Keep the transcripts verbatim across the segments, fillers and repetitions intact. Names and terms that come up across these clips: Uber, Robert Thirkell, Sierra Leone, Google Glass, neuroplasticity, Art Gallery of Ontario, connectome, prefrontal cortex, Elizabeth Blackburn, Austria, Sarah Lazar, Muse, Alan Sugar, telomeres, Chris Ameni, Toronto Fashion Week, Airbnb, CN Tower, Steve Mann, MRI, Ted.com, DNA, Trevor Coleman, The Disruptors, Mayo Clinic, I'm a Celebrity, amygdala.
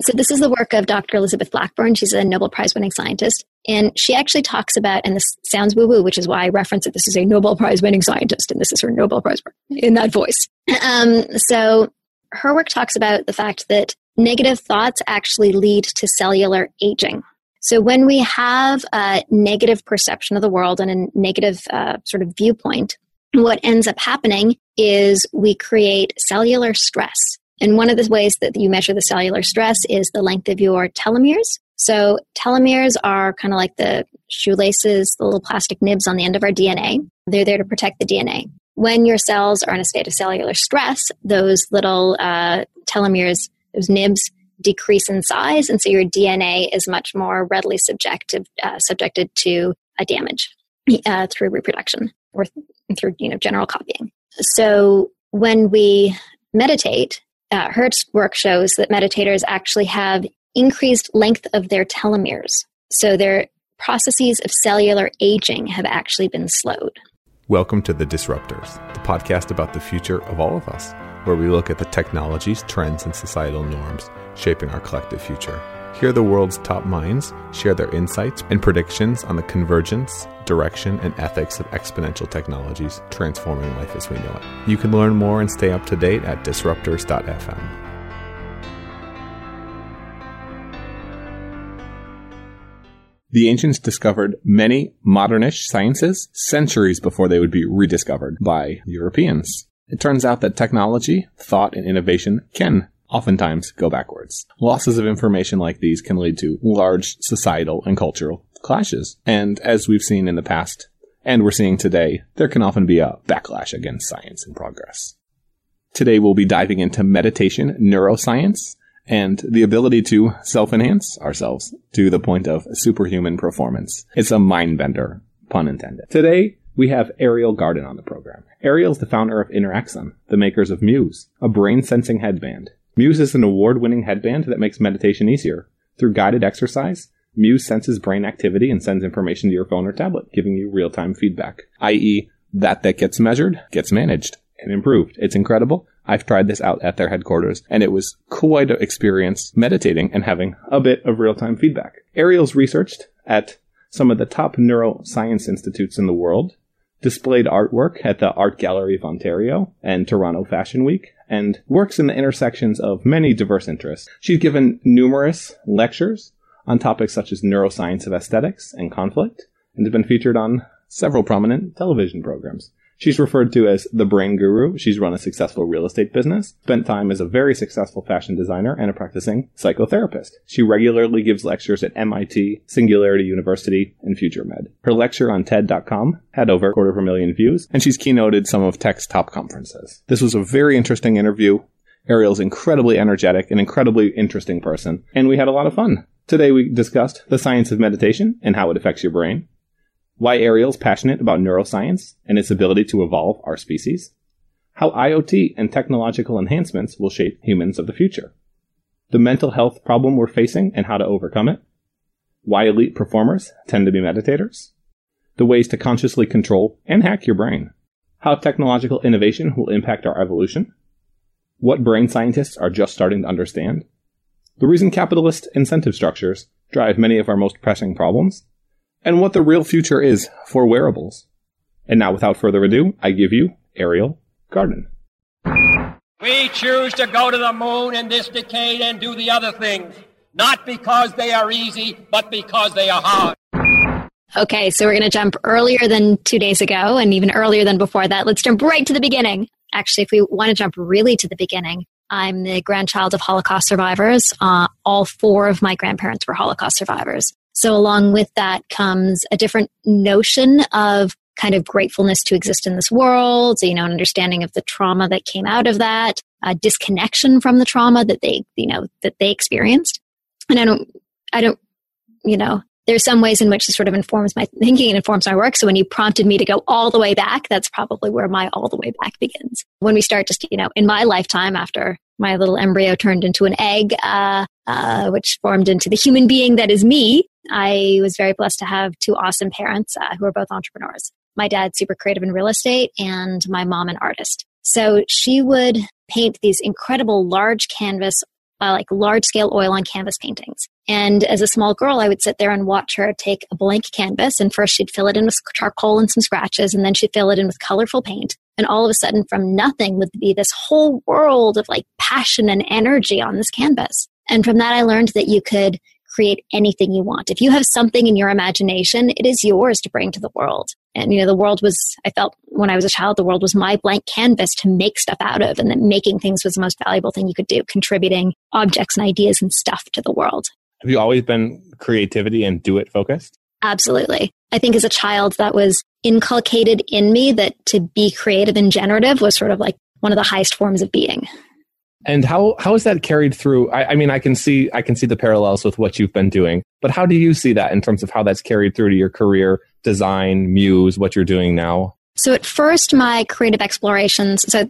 So this is the work of Doctor Elizabeth Blackburn. She's a Nobel Prize winning scientist. And she actually talks about, and this sounds woo-woo, which is why I reference it. This is a Nobel Prize winning scientist, and this is her Nobel Prize in that voice. Um, so her work talks about the fact that negative thoughts actually lead to cellular aging. So when we have a negative perception of the world and a negative uh, sort of viewpoint, what ends up happening is we create cellular stress. And one of the ways that you measure the cellular stress is the length of your telomeres. So telomeres are kind of like the shoelaces, the little plastic nibs on the end of our D N A. They're there to protect the D N A. When your cells are in a state of cellular stress, those little uh, telomeres, those nibs, decrease in size. And so your D N A is much more readily subjective, uh, subjected to a damage uh, through reproduction or th- through you know general copying. So when we meditate, Uh, her work shows that meditators actually have increased length of their telomeres. So their processes of cellular aging have actually been slowed. Welcome to The Disruptors, the podcast about the future of all of us, where we look at the technologies, trends, and societal norms shaping our collective future. Hear the world's top minds share their insights and predictions on the convergence, direction, and ethics of exponential technologies transforming life as we know it. You can learn more and stay up to date at disruptors dot f m. The ancients discovered many modernish sciences centuries before they would be rediscovered by Europeans. It turns out that technology, thought, and innovation can oftentimes go backwards. Losses of information like these can lead to large societal and cultural clashes. And as we've seen in the past, and we're seeing today, there can often be a backlash against science and progress. Today, we'll be diving into meditation, neuroscience, and the ability to self-enhance ourselves to the point of superhuman performance. It's a mind bender, pun intended. Today, we have Ariel Garten on the program. Ariel's the founder of InteraXon, the makers of Muse, a brain-sensing headband. Muse is an award-winning headband that makes meditation easier. Through guided exercise, Muse senses brain activity and sends information to your phone or tablet, giving you real-time feedback, that is that that gets measured, gets managed, and improved. It's incredible. I've tried this out at their headquarters, and it was quite an experience meditating and having a bit of real-time feedback. Ariel's researched at some of the top neuroscience institutes in the world, displayed artwork at the Art Gallery of Ontario and Toronto Fashion Week, and works in the intersections of many diverse interests. She's given numerous lectures on topics such as neuroscience of aesthetics and conflict, and has been featured on several prominent television programs. She's referred to as the brain guru. She's run a successful real estate business, spent time as a very successful fashion designer, and a practicing psychotherapist. She regularly gives lectures at M I T, Singularity University, and FutureMed. Her lecture on TED dot com had over a quarter of a million views, and she's keynoted some of tech's top conferences. This was a very interesting interview. Ariel's incredibly energetic, an incredibly interesting person, and we had a lot of fun. Today we discussed the science of meditation and how it affects your brain, why Ariel's passionate about neuroscience and its ability to evolve our species, how I O T and technological enhancements will shape humans of the future, the mental health problem we're facing and how to overcome it, why elite performers tend to be meditators, the ways to consciously control and hack your brain, how technological innovation will impact our evolution, what brain scientists are just starting to understand, the reason capitalist incentive structures drive many of our most pressing problems, and what the real future is for wearables. And now, without further ado, I give you Ariel Garten. We choose to go to the moon in this decade and do the other things, not because they are easy, but because they are hard. Okay, so we're going to jump earlier than two days ago and even earlier than before that. Let's jump right to the beginning. Actually, if we want to jump really to the beginning, I'm the grandchild of Holocaust survivors. Uh, all four of my grandparents were Holocaust survivors. So along with that comes a different notion of kind of gratefulness to exist in this world, you know, an understanding of the trauma that came out of that, a disconnection from the trauma that they, you know, that they experienced. And I don't, I don't, you know, there's some ways in which it sort of informs my thinking and informs my work. So when you prompted me to go all the way back, that's probably where my all the way back begins. When we start just, you know, in my lifetime after my little embryo turned into an egg, uh, uh, which formed into the human being that is me, I was very blessed to have two awesome parents uh, who are both entrepreneurs. My dad's super creative in real estate and my mom an artist. So she would paint these incredible large canvas uh, like large-scale oil on canvas paintings. And as a small girl, I would sit there and watch her take a blank canvas. And first she'd fill it in with charcoal and some scratches, and then she'd fill it in with colorful paint. And all of a sudden from nothing would be this whole world of like passion and energy on this canvas. And from that, I learned that you could create anything you want. If you have something in your imagination, it is yours to bring to the world. And, you know, the world was, I felt when I was a child, the world was my blank canvas to make stuff out of, and that making things was the most valuable thing you could do, contributing objects and ideas and stuff to the world. Have you always been creativity and do it focused? Absolutely. I think as a child, that was inculcated in me, that to be creative and generative was sort of like one of the highest forms of being. And how, how is that carried through? I, I mean, I can see I can see the parallels with what you've been doing, but how do you see that in terms of how that's carried through to your career, design, Muse, what you're doing now? So at first, my creative explorations, so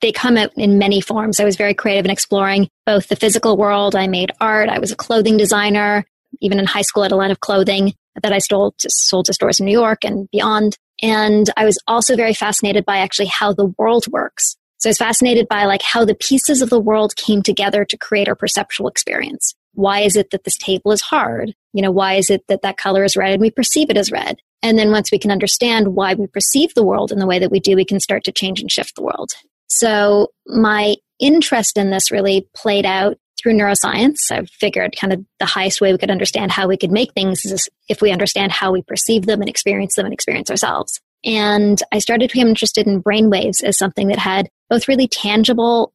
they come out in many forms. I was very creative in exploring both the physical world. I made art. I was a clothing designer. Even in high school, I had a line of clothing that I sold to, sold to stores in New York and beyond. And I was also very fascinated by actually how the world works. So I was fascinated by like how the pieces of the world came together to create our perceptual experience. Why is it that this table is hard? You know, why is it that that color is red and we perceive it as red? And then once we can understand why we perceive the world in the way that we do, we can start to change and shift the world. So my interest in this really played out through neuroscience. I figured kind of the highest way we could understand how we could make things is if we understand how we perceive them and experience them and experience ourselves. And I started to become interested in brainwaves as something that had both really tangible,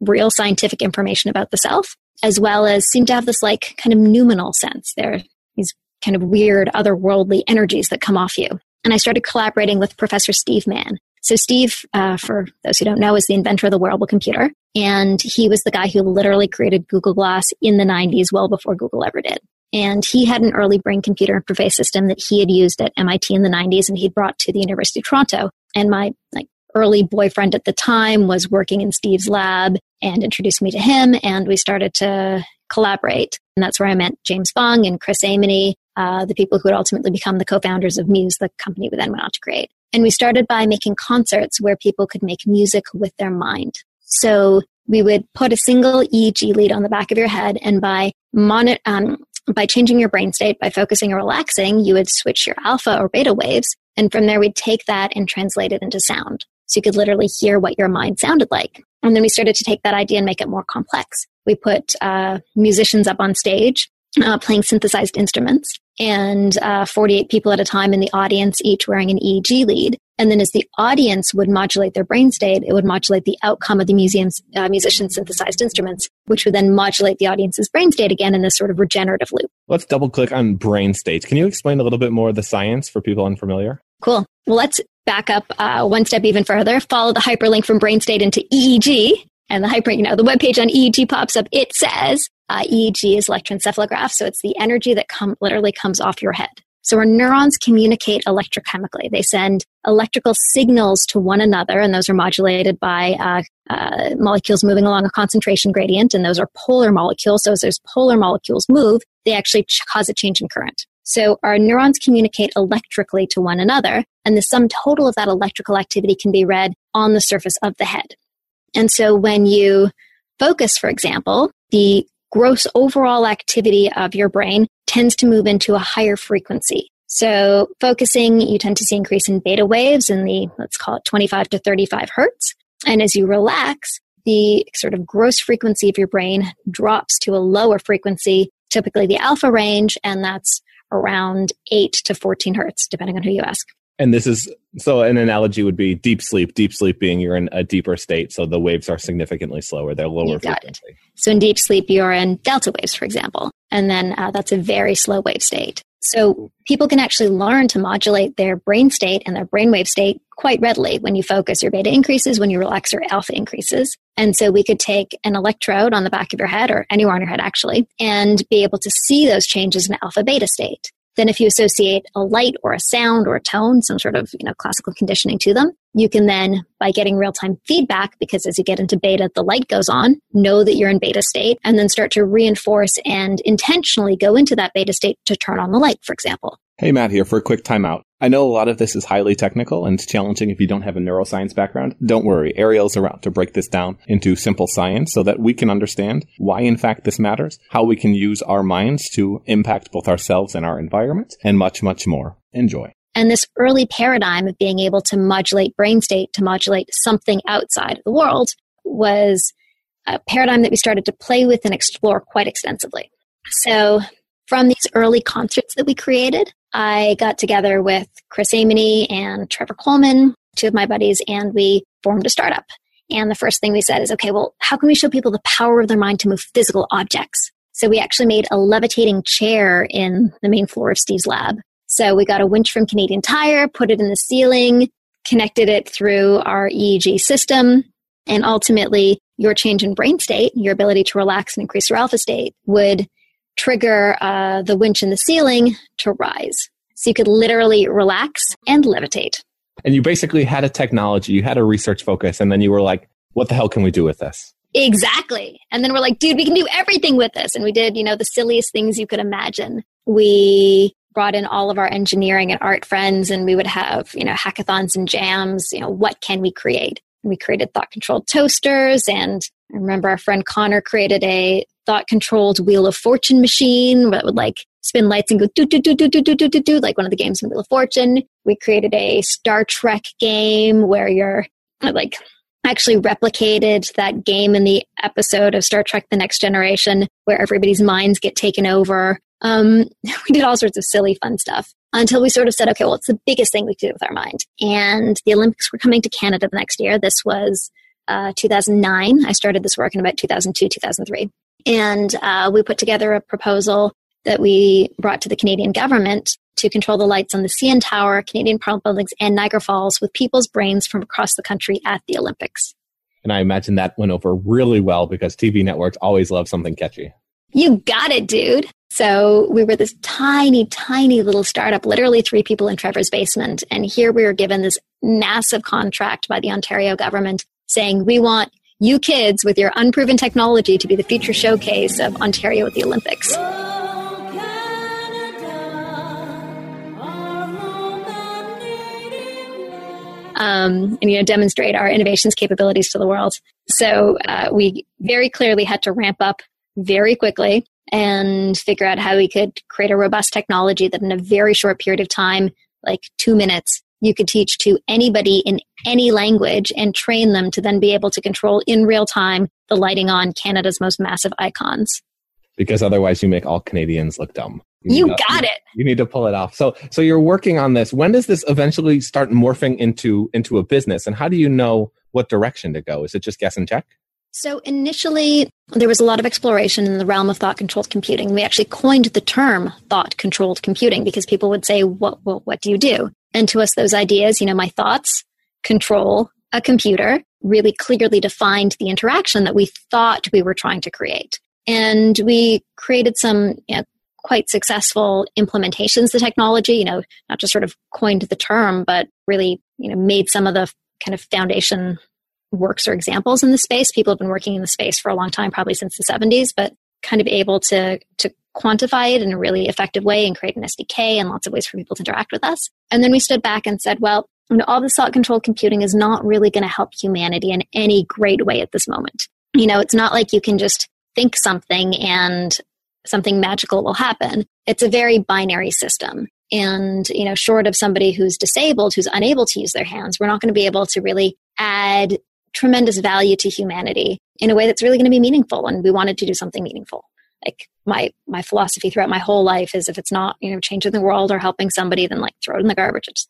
real scientific information about the self, as well as seemed to have this like kind of noumenal sense. There are these kind of weird otherworldly energies that come off you. And I started collaborating with Professor Steve Mann. So Steve, uh, for those who don't know, is the inventor of the wearable computer. And he was the guy who literally created Google Glass in the nineties, well before Google ever did. And he had an early brain computer interface system that he had used at M I T in the nineties and he'd brought to the University of Toronto. And my like early boyfriend at the time was working in Steve's lab and introduced me to him. And we started to collaborate. And that's where I met James Fung and Chris Ameni, uh, the people who would ultimately become the co-founders of Muse, the company we then went on to create. And we started by making concerts where people could make music with their mind. So we would put a single E E G lead on the back of your head, and by monitor... Um, By changing your brain state, by focusing or relaxing, you would switch your alpha or beta waves. And from there, we'd take that and translate it into sound. So you could literally hear what your mind sounded like. And then we started to take that idea and make it more complex. We put uh, musicians up on stage uh, playing synthesized instruments and uh, forty-eight people at a time in the audience, each wearing an E E G lead. And then as the audience would modulate their brain state, it would modulate the outcome of the museum's uh, musician synthesized instruments, which would then modulate the audience's brain state again in this sort of regenerative loop. Let's double click on brain states. Can you explain a little bit more of the science for people unfamiliar? Cool. Well, let's back up uh, one step even further. Follow the hyperlink from brain state into E E G. And the hyper, you know, the webpage on E E G pops up. It says uh, E E G is electroencephalograph. So it's the energy that com- literally comes off your head. So our neurons communicate electrochemically. They send electrical signals to one another, and those are modulated by uh, uh, molecules moving along a concentration gradient, and those are polar molecules. So as those polar molecules move, they actually ch- cause a change in current. So our neurons communicate electrically to one another, and the sum total of that electrical activity can be read on the surface of the head. And so when you focus, for example, the gross overall activity of your brain tends to move into a higher frequency. So focusing, you tend to see increase in beta waves in the, let's call it twenty-five to thirty-five hertz. And as you relax, the sort of gross frequency of your brain drops to a lower frequency, typically the alpha range, and that's around eight to fourteen hertz, depending on who you ask. And this is, so an analogy would be deep sleep, deep sleep being you're in a deeper state. So the waves are significantly slower. They're lower frequency. It. So in deep sleep, you're in delta waves, for example. And then uh, that's a very slow wave state. So people can actually learn to modulate their brain state and their brainwave state quite readily. When you focus, your beta increases. When you relax, your alpha increases. And so we could take an electrode on the back of your head or anywhere on your head, actually, and be able to see those changes in alpha beta state. Then if you associate a light or a sound or a tone, some sort of, you know, classical conditioning to them, you can then, by getting real-time feedback, because as you get into beta, the light goes on, know that you're in beta state, and then start to reinforce and intentionally go into that beta state to turn on the light, for example. Hey, Matt here for a quick timeout. I know a lot of this is highly technical and challenging if you don't have a neuroscience background. Don't worry. Ariel's around to break this down into simple science so that we can understand why, in fact, this matters, how we can use our minds to impact both ourselves and our environment, and much, much more. Enjoy. And this early paradigm of being able to modulate brain state, to modulate something outside of the world, was a paradigm that we started to play with and explore quite extensively. So from these early concerts that we created, I got together with Chris Ameni and Trevor Coleman, two of my buddies, and we formed a startup. And the first thing we said is, okay, well, how can we show people the power of their mind to move physical objects? So we actually made a levitating chair in the main floor of Steve's lab. So we got a winch from Canadian Tire, put it in the ceiling, connected it through our E E G system, and ultimately your change in brain state, your ability to relax and increase your alpha state, would trigger uh, the winch in the ceiling to rise. So you could literally relax and levitate. And you basically had a technology, you had a research focus, and then you were like, what the hell can we do with this? Exactly. And then we're like, dude, we can do everything with this. And we did, you know, the silliest things you could imagine. We brought in all of our engineering and art friends, and we would have, you know, hackathons and jams, you know, what can we create? And we created thought-controlled toasters, and I remember our friend Connor created a thought-controlled Wheel of Fortune machine that would like spin lights and go do do do do do do do do do, like one of the games in Wheel of Fortune. We created a Star Trek game where you're like actually replicated that game in the episode of Star Trek: The Next Generation where everybody's minds get taken over. Um, we did all sorts of silly fun stuff until we sort of said, okay, well, it's the biggest thing we could do with our mind. And the Olympics were coming to Canada the next year. This was uh, two thousand nine. I started this work in about two thousand two, two thousand three. And uh, we put together a proposal that we brought to the Canadian government to control the lights on the C N Tower, Canadian Parliament buildings, and Niagara Falls with people's brains from across the country at the Olympics. And I imagine that went over really well because T V networks always love something catchy. You got it, dude. So we were this tiny, tiny little startup, literally three people in Trevor's basement. And here we were given this massive contract by the Ontario government saying, we want you kids with your unproven technology to be the future showcase of Ontario at the Olympics. Oh, Canada, um, and, you know, demonstrate our innovations capabilities to the world. So uh, we very clearly had to ramp up very quickly and figure out how we could create a robust technology that in a very short period of time, like two minutes, you could teach to anybody in any language and train them to then be able to control in real time the lighting on Canada's most massive icons. Because otherwise you make all Canadians look dumb. You, you know, got it. You need to pull it off. So so you're working on this. When does this eventually start morphing into into a business? And how do you know what direction to go? Is it just guess and check? So initially, there was a lot of exploration in the realm of thought-controlled computing. We actually coined the term thought-controlled computing because people would say, what, what, what do you do? And to us, those ideas, you know, my thoughts control a computer, really clearly defined the interaction that we thought we were trying to create. And we created some, you know, quite successful implementations of the technology, you know, not just sort of coined the term, but really, you know, made some of the kind of foundation works or examples in the space. People have been working in the space for a long time, probably since the seventies, but kind of able to to quantify it in a really effective way and create an S D K and lots of ways for people to interact with us. And then we stood back and said, well, you know, all this thought-controlled computing is not really going to help humanity in any great way at this moment. You know, it's not like you can just think something and something magical will happen. It's a very binary system. And, you know, short of somebody who's disabled, who's unable to use their hands, we're not going to be able to really add tremendous value to humanity in a way that's really going to be meaningful. And we wanted to do something meaningful. Like my my philosophy throughout my whole life is if it's not, you know, changing the world or helping somebody, then like throw it in the garbage. It just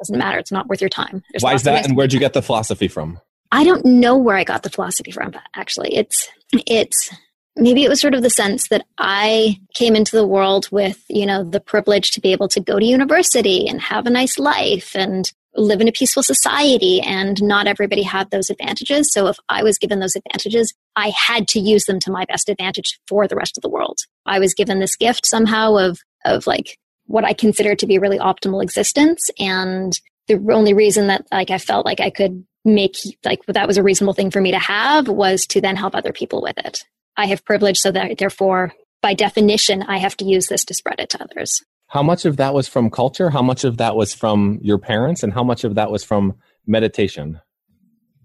doesn't matter. It's not worth your time. There's Why is that? And where'd you get the philosophy from? I don't know where I got the philosophy from, but actually. It's it's maybe it was sort of the sense that I came into the world with, you know, the privilege to be able to go to university and have a nice life and live in a peaceful society, and not everybody had those advantages. So if I was given those advantages, I had to use them to my best advantage for the rest of the world. I was given this gift somehow of of like what I consider to be really optimal existence. And the only reason that like I felt like I could make like that was a reasonable thing for me to have was to then help other people with it. I have privilege, so that therefore, by definition, I have to use this to spread it to others. How much of that was from culture? How much of that was from your parents? And how much of that was from meditation?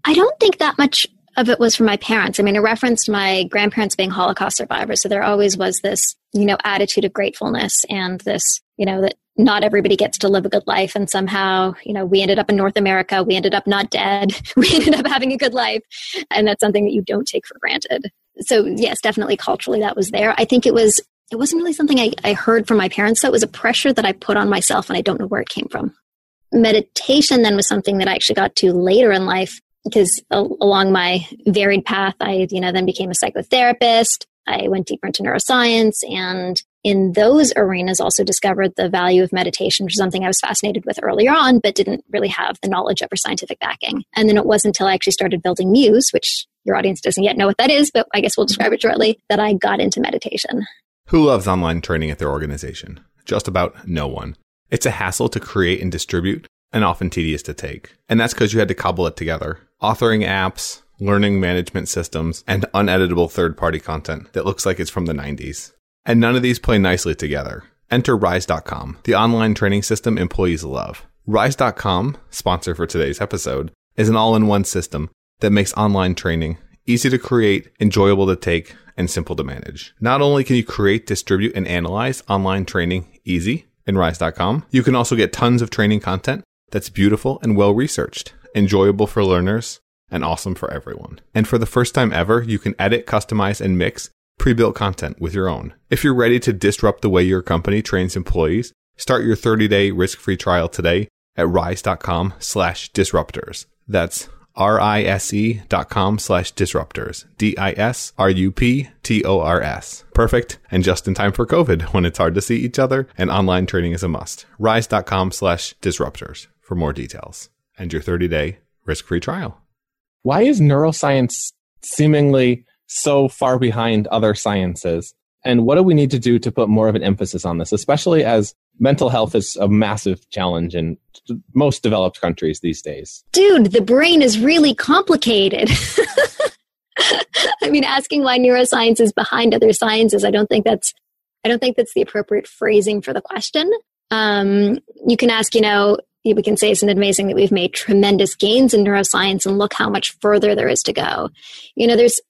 I don't think that much of it was from my parents. I mean, I referenced my grandparents being Holocaust survivors. So there always was this, you know, attitude of gratefulness and this, you know, that not everybody gets to live a good life. And somehow, you know, we ended up in North America. We ended up not dead. We ended up having a good life. And that's something that you don't take for granted. So yes, definitely culturally that was there. I think it was, it wasn't really something I, I heard from my parents. So it was a pressure that I put on myself, and I don't know where it came from. Meditation then was something that I actually got to later in life, because a- along my varied path, I, you know, then became a psychotherapist. I went deeper into neuroscience, and in those arenas also discovered the value of meditation, which is something I was fascinated with earlier on, but didn't really have the knowledge of or scientific backing. And then it wasn't until I actually started building Muse, which your audience doesn't yet know what that is, but I guess we'll describe it shortly, that I got into meditation. Who loves online training at their organization? Just about no one. It's a hassle to create and distribute, and often tedious to take. And that's because you had to cobble it together. Authoring apps, learning management systems, and uneditable third-party content that looks like it's from the nineties. And none of these play nicely together. Enter Rise dot com, the online training system employees love. Rise dot com, sponsor for today's episode, is an all-in-one system that makes online training easy to create, enjoyable to take, and simple to manage. Not only can you create, distribute, and analyze online training easy in Rise dot com, you can also get tons of training content that's beautiful and well-researched, enjoyable for learners, and awesome for everyone. And for the first time ever, you can edit, customize, and mix pre-built content with your own. If you're ready to disrupt the way your company trains employees, start your thirty-day risk-free trial today at rise.com slash disruptors. That's R-I-S-E dot com slash disruptors. D I S R U P T O R S. Perfect. And just in time for COVID, when it's hard to see each other and online training is a must. Rise.com slash disruptors for more details and your thirty-day risk-free trial. Why is neuroscience seemingly so far behind other sciences? And what do we need to do to put more of an emphasis on this, especially as mental health is a massive challenge in most developed countries these days? Dude, the brain is really complicated. I mean, asking why neuroscience is behind other sciences, I don't think that's, I don't think that's the appropriate phrasing for the question. Um, you can ask, you know, we can say, isn't it amazing that we've made tremendous gains in neuroscience and look how much further there is to go? You know, there's,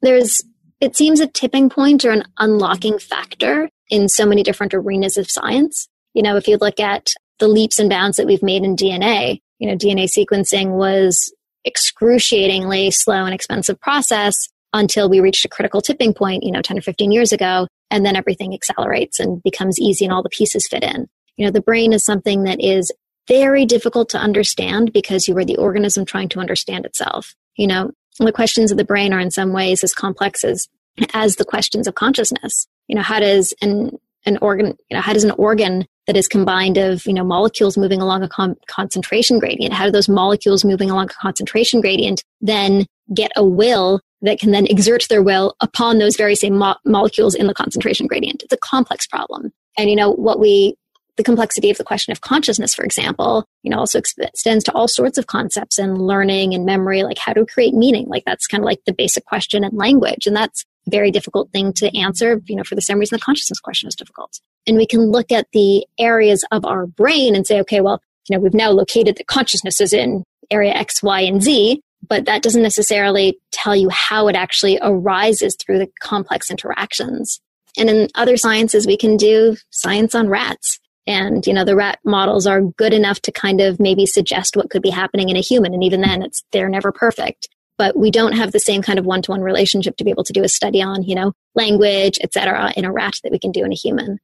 there's, it seems a tipping point or an unlocking factor in so many different arenas of science. You know, if you look at the leaps and bounds that we've made in D N A, you know, D N A sequencing was excruciatingly slow and expensive process until we reached a critical tipping point, you know, ten or fifteen years ago, and then everything accelerates and becomes easy and all the pieces fit in. You know, the brain is something that is very difficult to understand because you are the organism trying to understand itself. You know, the questions of the brain are in some ways as complex as, as the questions of consciousness. You know, how does an, an organ, you know, how does an organ that is combined of, you know, molecules moving along a con- concentration gradient, how do those molecules moving along a concentration gradient then get a will that can then exert their will upon those very same mo- molecules in the concentration gradient? It's a complex problem. And, you know, what we, the complexity of the question of consciousness, for example, you know, also ex- extends to all sorts of concepts and learning and memory, like how to create meaning. Like that's kind of like the basic question in language. And that's a very difficult thing to answer. You know, for the same reason the consciousness question is difficult. And we can look at the areas of our brain and say, okay, well, you know, we've now located that consciousness is in area X, Y, and Z, but that doesn't necessarily tell you how it actually arises through the complex interactions. And in other sciences, we can do science on rats. And, you know, the rat models are good enough to kind of maybe suggest what could be happening in a human. And even then, it's they're never perfect. But we don't have the same kind of one-to-one relationship to be able to do a study on, you know, language, et cetera, in a rat that we can do in a human.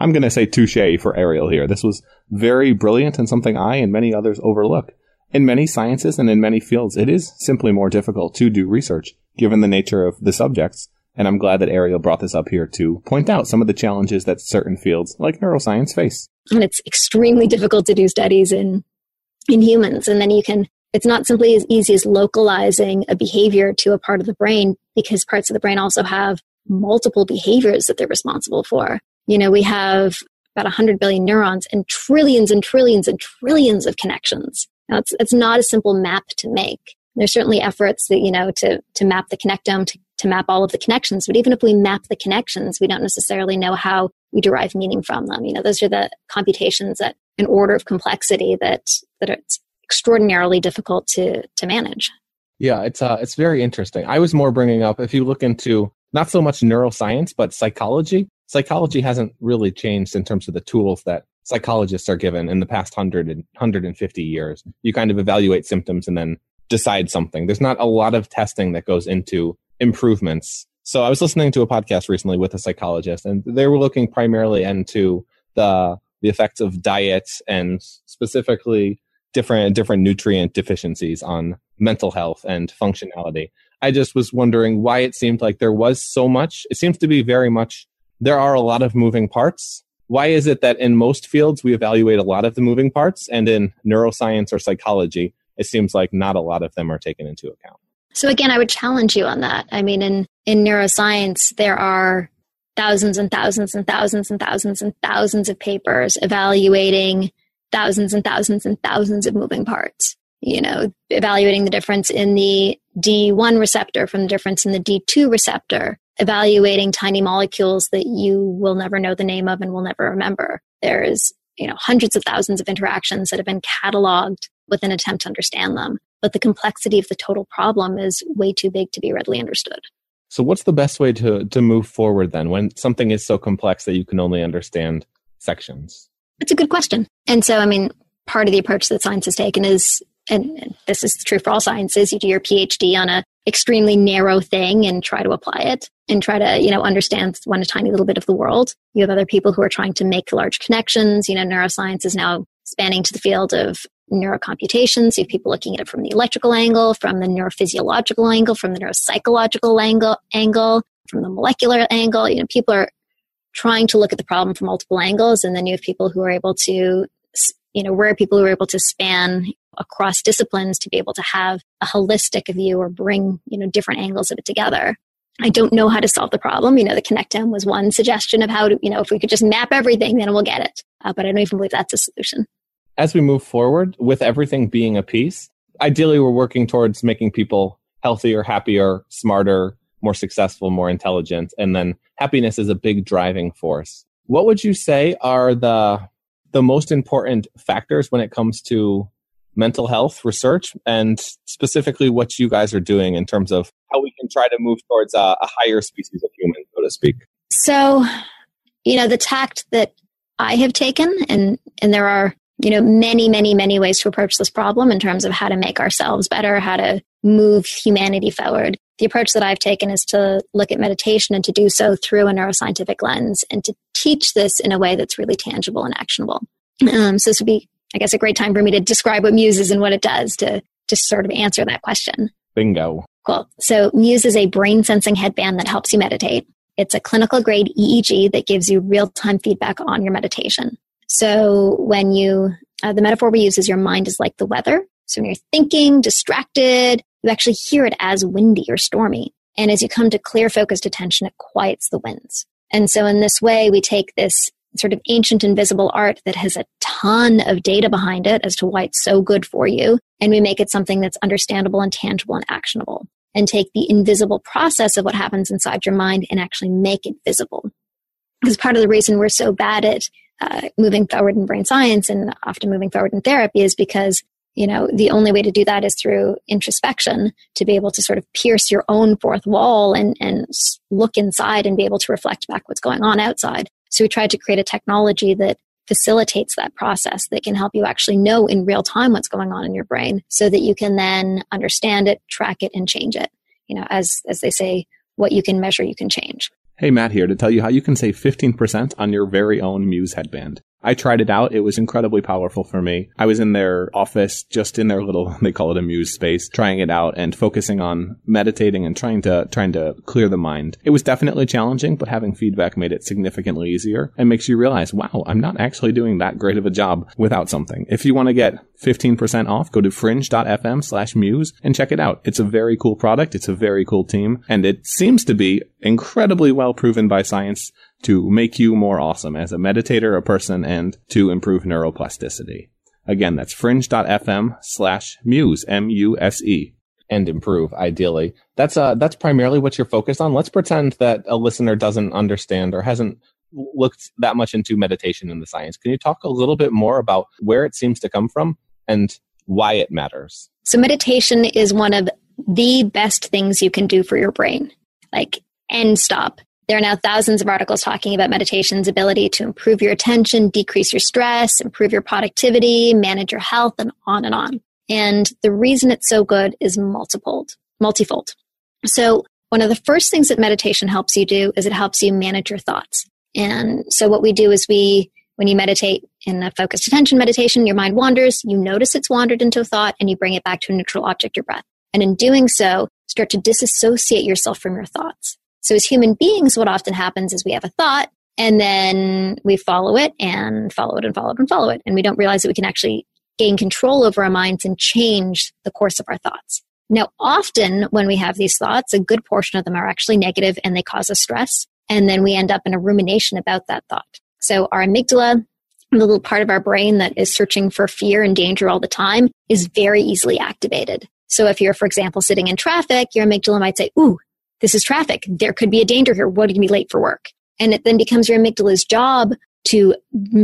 I'm going to say touche for Ariel here. This was very brilliant and something I and many others overlook. In many sciences and in many fields, it is simply more difficult to do research, given the nature of the subjects. And I'm glad that Ariel brought this up here to point out some of the challenges that certain fields like neuroscience face. And it's extremely difficult to do studies in in humans. And then you can, it's not simply as easy as localizing a behavior to a part of the brain, because parts of the brain also have multiple behaviors that they're responsible for. You know, we have about one hundred billion neurons and trillions and trillions and trillions of connections. Now, it's, it's not a simple map to make. There's certainly efforts that, you know, to to map the connectome, to to map all of the connections. But even if we map the connections, we don't necessarily know how we derive meaning from them. You know, those are the computations that an order of complexity that that it's extraordinarily difficult to to manage. Yeah, it's uh, it's very interesting. I was more bringing up, if you look into not so much neuroscience, but psychology, psychology hasn't really changed in terms of the tools that psychologists are given in the past one hundred and one hundred fifty years. You kind of evaluate symptoms and then decide something. There's not a lot of testing that goes into improvements. So I was listening to a podcast recently with a psychologist, and they were looking primarily into the the effects of diet and specifically different different nutrient deficiencies on mental health and functionality. I just was wondering why it seemed like there was so much. It seems to be very much, there are a lot of moving parts. Why is it that in most fields we evaluate a lot of the moving parts, and in neuroscience or psychology, it seems like not a lot of them are taken into account? So again, I would challenge you on that. I mean, in, in neuroscience, there are thousands and thousands and thousands and thousands and thousands of papers evaluating thousands and thousands and thousands of moving parts. You know, evaluating the difference in the D one receptor from the difference in the D two receptor, evaluating tiny molecules that you will never know the name of and will never remember. There's, you know, hundreds of thousands of interactions that have been cataloged with an attempt to understand them. But the complexity of the total problem is way too big to be readily understood. So what's the best way to, to move forward then when something is so complex that you can only understand sections? It's a good question. And so, I mean, part of the approach that science has taken is, and this is true for all sciences, you do your PhD on a extremely narrow thing and try to apply it and try to, you know, understand one tiny little bit of the world. You have other people who are trying to make large connections. You know, neuroscience is now spanning to the field of neurocomputations. You have people looking at it from the electrical angle, from the neurophysiological angle, from the neuropsychological angle, angle, from the molecular angle. You know, people are trying to look at the problem from multiple angles. And then you have people who are able to, you know, rare people who are able to span across disciplines to be able to have a holistic view or bring, you know, different angles of it together. I don't know how to solve the problem. You know, the connectome was one suggestion of how to, you know, if we could just map everything, then we'll get it. Uh, but I don't even believe that's a solution. As we move forward with everything being a piece, ideally we're working towards making people healthier, happier, smarter, more successful, more intelligent. And then happiness is a big driving force. What would you say are the the most important factors when it comes to mental health research, and specifically what you guys are doing in terms of how we can try to move towards a, a higher species of human, so to speak? So, you know, the tact that I have taken, and, and there are, you know, many, many, many ways to approach this problem in terms of how to make ourselves better, how to move humanity forward. The approach that I've taken is to look at meditation and to do so through a neuroscientific lens and to teach this in a way that's really tangible and actionable. Um, so this would be, I guess, a great time for me to describe what Muse is and what it does to just sort of answer that question. Bingo. Cool. So Muse is a brain sensing headband that helps you meditate. It's a clinical grade E E G that gives you real-time feedback on your meditation. So when you, uh, the metaphor we use is your mind is like the weather. So when you're thinking, distracted, you actually hear it as windy or stormy. And as you come to clear, focused attention, it quiets the winds. And so in this way, we take this sort of ancient invisible art that has a ton of data behind it as to why it's so good for you. And we make it something that's understandable and tangible and actionable, and take the invisible process of what happens inside your mind and actually make it visible. Because part of the reason we're so bad at uh, moving forward in brain science and often moving forward in therapy is because, you know, the only way to do that is through introspection, to be able to sort of pierce your own fourth wall and, and look inside and be able to reflect back what's going on outside. So we tried to create a technology that facilitates that process, that can help you actually know in real time what's going on in your brain so that you can then understand it, track it, and change it. You know, as as they say, what you can measure, you can change. Hey, Matt here to tell you how you can save fifteen percent on your very own Muse headband. I tried it out. It was incredibly powerful for me. I was in their office, just in their little, they call it a Muse space, trying it out and focusing on meditating and trying to trying to clear the mind. It was definitely challenging, but having feedback made it significantly easier and makes you realize, wow, I'm not actually doing that great of a job without something. If you want to get fifteen percent off, go to fringe.fm slash muse and check it out. It's a very cool product. It's a very cool team. And it seems to be incredibly well proven by science to make you more awesome as a meditator, a person, and to improve neuroplasticity. Again, that's fringe.fm slash muse, M U S E. and improve, ideally. That's uh, that's primarily what you're focused on. Let's pretend that a listener doesn't understand or hasn't looked that much into meditation in the science. Can you talk a little bit more about where it seems to come from and why it matters? So meditation is one of the best things you can do for your brain, like end stop. There are now thousands of articles talking about meditation's ability to improve your attention, decrease your stress, improve your productivity, manage your health, and on and on. And the reason it's so good is multifold, multifold. So one of the first things that meditation helps you do is it helps you manage your thoughts. And so what we do is we, when you meditate in a focused attention meditation, your mind wanders, you notice it's wandered into a thought, and you bring it back to a neutral object, your breath. And in doing so, start to disassociate yourself from your thoughts. So as human beings, what often happens is we have a thought, and then we follow it and follow it and follow it and follow it. And we don't realize that we can actually gain control over our minds and change the course of our thoughts. Now, often when we have these thoughts, a good portion of them are actually negative and they cause us stress. And then we end up in a rumination about that thought. So our amygdala, the little part of our brain that is searching for fear and danger all the time, is very easily activated. So if you're, for example, sitting in traffic, your amygdala might say, ooh, this is traffic. There could be a danger here. What, are you going to be late for work? And it then becomes your amygdala's job to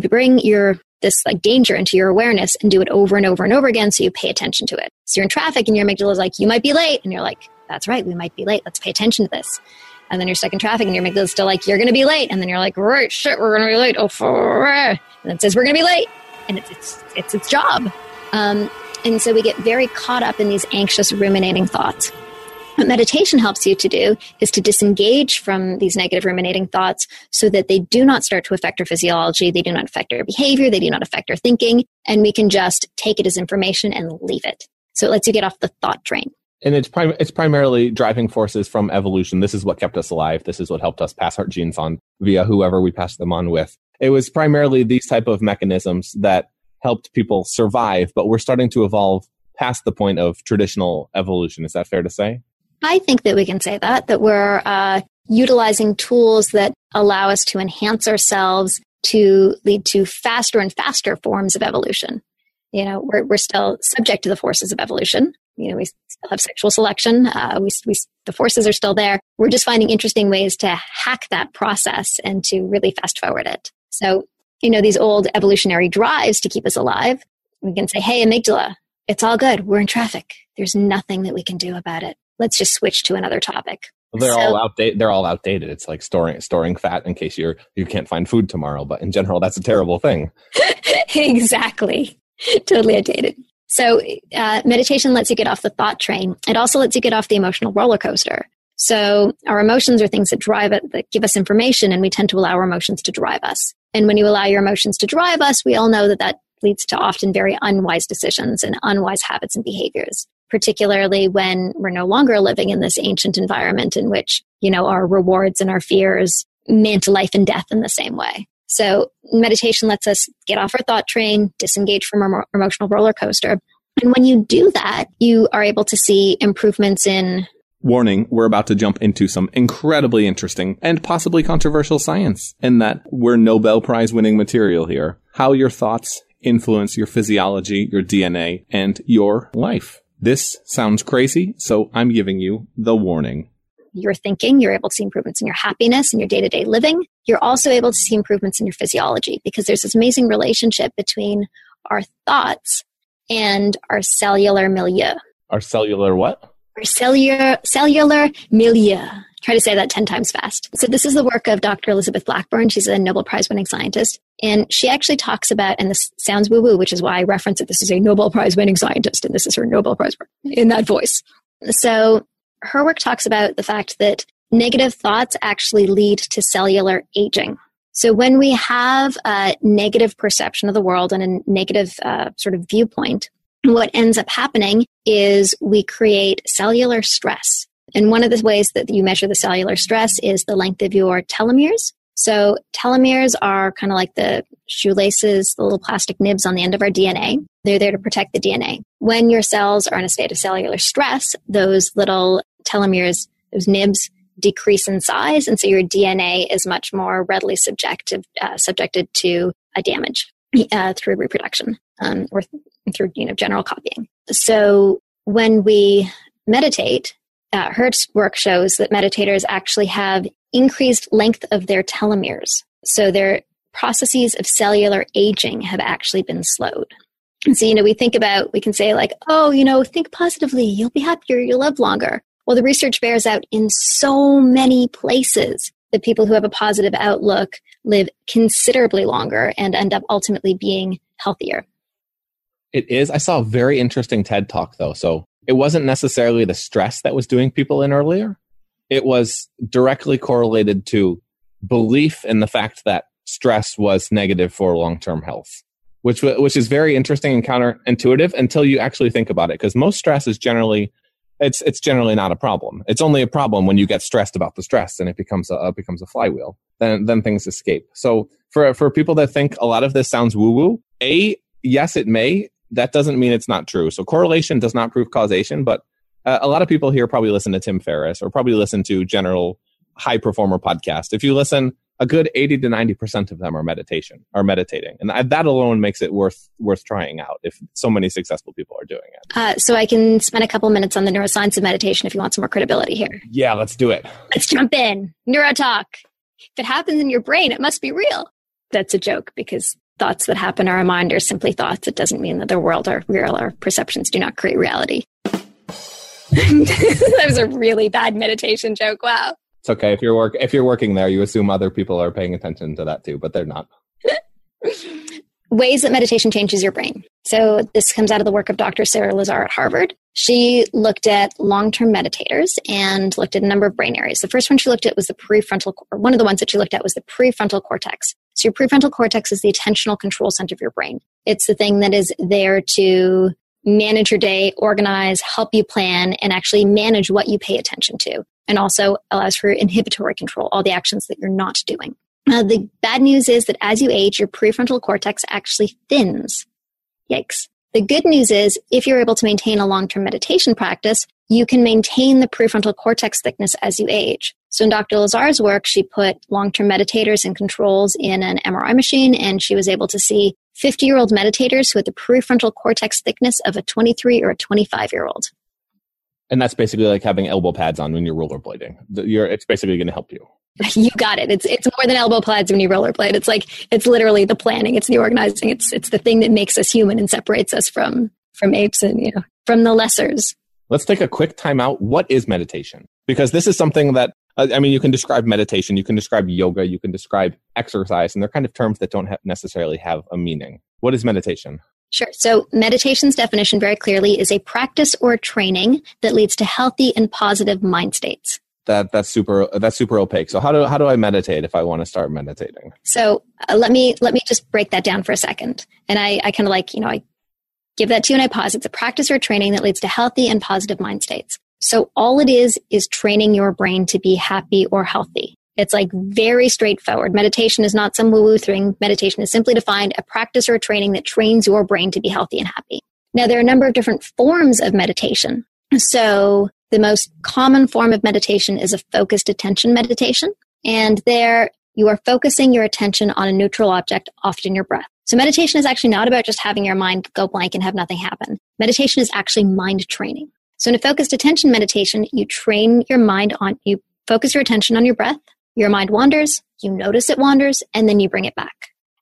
bring your this like danger into your awareness and do it over and over and over again so you pay attention to it. So you're in traffic and your amygdala is like, you might be late. And you're like, that's right, we might be late. Let's pay attention to this. And then you're stuck in traffic and your amygdala is still like, you're going to be late. And then you're like, right, shit, we're going to be late. Oh, for and it says we're going to be late. And it's it's it's its job. Um, and so we get very caught up in these anxious, ruminating thoughts. What meditation helps you to do is to disengage from these negative ruminating thoughts so that they do not start to affect our physiology, they do not affect our behavior, they do not affect our thinking, and we can just take it as information and leave it. So it lets you get off the thought train. And it's prim- it's primarily driving forces from evolution. This is what kept us alive. This is what helped us pass our genes on via whoever we passed them on with. It was primarily these type of mechanisms that helped people survive, but we're starting to evolve past the point of traditional evolution. Is that fair to say? I think that we can say that, that we're uh, utilizing tools that allow us to enhance ourselves to lead to faster and faster forms of evolution. You know, we're we're still subject to the forces of evolution. You know, we still have sexual selection. Uh, we we the forces are still there. We're just finding interesting ways to hack that process and to really fast forward it. So, you know, these old evolutionary drives to keep us alive, we can say, hey, amygdala, it's all good. We're in traffic. There's nothing that we can do about it. Let's just switch to another topic. They're so, all outdated. They're all outdated. It's like storing storing fat in case you're you can't find food tomorrow. But in general, that's a terrible thing. Exactly. Totally outdated. So uh, meditation lets you get off the thought train. It also lets you get off the emotional roller coaster. So our emotions are things that drive it, that give us information, and we tend to allow our emotions to drive us. And when you allow your emotions to drive us, we all know that that leads to often very unwise decisions and unwise habits and behaviors, particularly when we're no longer living in this ancient environment in which, you know, our rewards and our fears meant life and death in the same way. So meditation lets us get off our thought train, disengage from our emotional roller coaster. And when you do that, you are able to see improvements in... Warning, we're about to jump into some incredibly interesting and possibly controversial science, in that we're Nobel Prize winning material here. How your thoughts influence your physiology, your D N A, and your life. This sounds crazy, so I'm giving you the warning. You're thinking, you're able to see improvements in your happiness and your day-to-day living. You're also able to see improvements in your physiology because there's this amazing relationship between our thoughts and our cellular milieu. Our cellular what? Our cellular cellular milieu. Try to say that ten times fast. So this is the work of Doctor Elizabeth Blackburn. She's a Nobel Prize winning scientist. And she actually talks about, and this sounds woo-woo, which is why I reference it. This is a Nobel Prize winning scientist, and this is her Nobel Prize in that voice. So her work talks about the fact that negative thoughts actually lead to cellular aging. So when we have a negative perception of the world and a negative uh, sort of viewpoint, what ends up happening is we create cellular stress. And one of the ways that you measure the cellular stress is the length of your telomeres. So telomeres are kind of like the shoelaces, the little plastic nibs on the end of our D N A. They're there to protect the D N A. When your cells are in a state of cellular stress, those little telomeres, those nibs, decrease in size. And so your D N A is much more readily subjective, uh, subjected to a damage uh, through reproduction um, or th- through you know general copying. So when we meditate, uh, her work shows that meditators actually have increased length of their telomeres. So their processes of cellular aging have actually been slowed. And so, you know, we think about, we can say like, oh, you know, think positively, you'll be happier, you'll live longer. Well, the research bears out in so many places that people who have a positive outlook live considerably longer and end up ultimately being healthier. It is. I saw a very interesting TED Talk, though. So it wasn't necessarily the stress that was doing people in earlier. It was directly correlated to belief in the fact that stress was negative for long-term health, which which is very interesting and counterintuitive until you actually think about it. Because most stress is generally, it's it's generally not a problem. It's only a problem when you get stressed about the stress and it becomes a it becomes a flywheel. Then then things escape. So for for people that think a lot of this sounds woo-woo, a yes, it may. That doesn't mean it's not true. So correlation does not prove causation, but uh, a lot of people here probably listen to Tim Ferriss or probably listen to general high performer podcast. If you listen, a good eighty to ninety percent of them are meditation, are meditating. And that alone makes it worth worth trying out if so many successful people are doing it. Uh, so I can spend a couple minutes on the neuroscience of meditation if you want some more credibility here. Yeah, let's do it. Let's jump in. Neurotalk. If it happens in your brain, it must be real. That's a joke because thoughts that happen in our mind are simply thoughts. It doesn't mean that the world are real. Our perceptions do not create reality. That was a really bad meditation joke. Wow. It's okay. If you're work if you're working there, you assume other people are paying attention to that too, but they're not. Ways that meditation changes your brain. So this comes out of the work of Doctor Sarah Lazar at Harvard. She looked at long-term meditators and looked at a number of brain areas. The first one she looked at was the prefrontal, or one of the ones that she looked at was the prefrontal cortex. So your prefrontal cortex is the attentional control center of your brain. It's the thing that is there to manage your day, organize, help you plan, and actually manage what you pay attention to. And also allows for inhibitory control, all the actions that you're not doing. Uh, the bad news is that as you age, your prefrontal cortex actually thins. Yikes. The good news is if you're able to maintain a long-term meditation practice, you can maintain the prefrontal cortex thickness as you age. So in Doctor Lazar's work, she put long-term meditators and controls in an M R I machine, and she was able to see fifty-year-old meditators who had the prefrontal cortex thickness of a twenty-three or a twenty-five-year-old. And that's basically like having elbow pads on when you're rollerblading. You're, it's basically going to help you. You got it. It's it's more than elbow pads when you rollerblade. It's like, it's literally the planning. It's the organizing. It's it's the thing that makes us human and separates us from from apes and, you know, from the lessers. Let's take a quick time out. What is meditation? Because this is something that, I mean, you can describe meditation, you can describe yoga, you can describe exercise, and they're kind of terms that don't have necessarily have a meaning. What is meditation? Sure. So meditation's definition very clearly is a practice or training that leads to healthy and positive mind states. That that's super that's super opaque. So how do how do I meditate if I want to start meditating? So uh, let me let me just break that down for a second. And I, I kind of like, you know, I give that to you and I pause. It's a practice or training that leads to healthy and positive mind states. So all it is is training your brain to be happy or healthy. It's like very straightforward. Meditation is not some woo-woo thing. Meditation is simply defined a practice or training that trains your brain to be healthy and happy. Now, there are a number of different forms of meditation. So the most common form of meditation is a focused attention meditation. And there you are focusing your attention on a neutral object, often your breath. So meditation is actually not about just having your mind go blank and have nothing happen. Meditation is actually mind training. So in a focused attention meditation, you train your mind on, you focus your attention on your breath. Your mind wanders, you notice it wanders, and then you bring it back.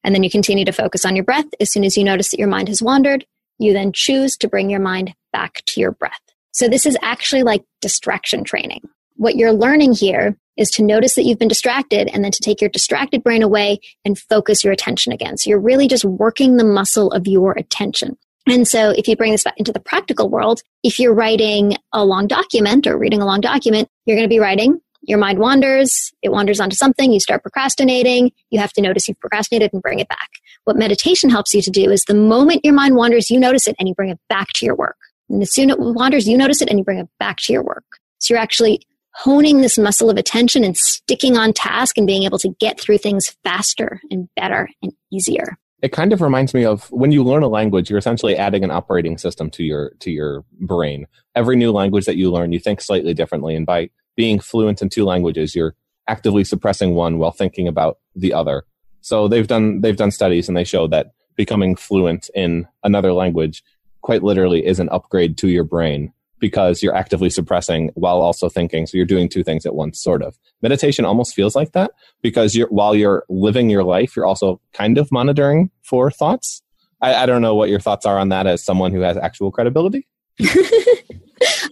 And then you continue to focus on your breath. As soon as you notice that your mind has wandered, you then choose to bring your mind back to your breath. So this is actually like distraction training. What you're learning here is to notice that you've been distracted and then to take your distracted brain away and focus your attention again. So you're really just working the muscle of your attention. And so if you bring this back into the practical world, if you're writing a long document or reading a long document, you're going to be writing. Your mind wanders, it wanders onto something, you start procrastinating, you have to notice you've procrastinated and bring it back. What meditation helps you to do is the moment your mind wanders, you notice it and you bring it back to your work. And as soon as it wanders, you notice it and you bring it back to your work. So you're actually honing this muscle of attention and sticking on task and being able to get through things faster and better and easier. It kind of reminds me of when you learn a language, you're essentially adding an operating system to your to your brain. Every new language that you learn, you think slightly differently, and by being fluent in two languages, you're actively suppressing one while thinking about the other. So they've done they've done studies and they show that becoming fluent in another language quite literally is an upgrade to your brain because you're actively suppressing while also thinking. So you're doing two things at once, sort of. Meditation almost feels like that because you're, while you're living your life, you're also kind of monitoring for thoughts. I, I don't know what your thoughts are on that as someone who has actual credibility.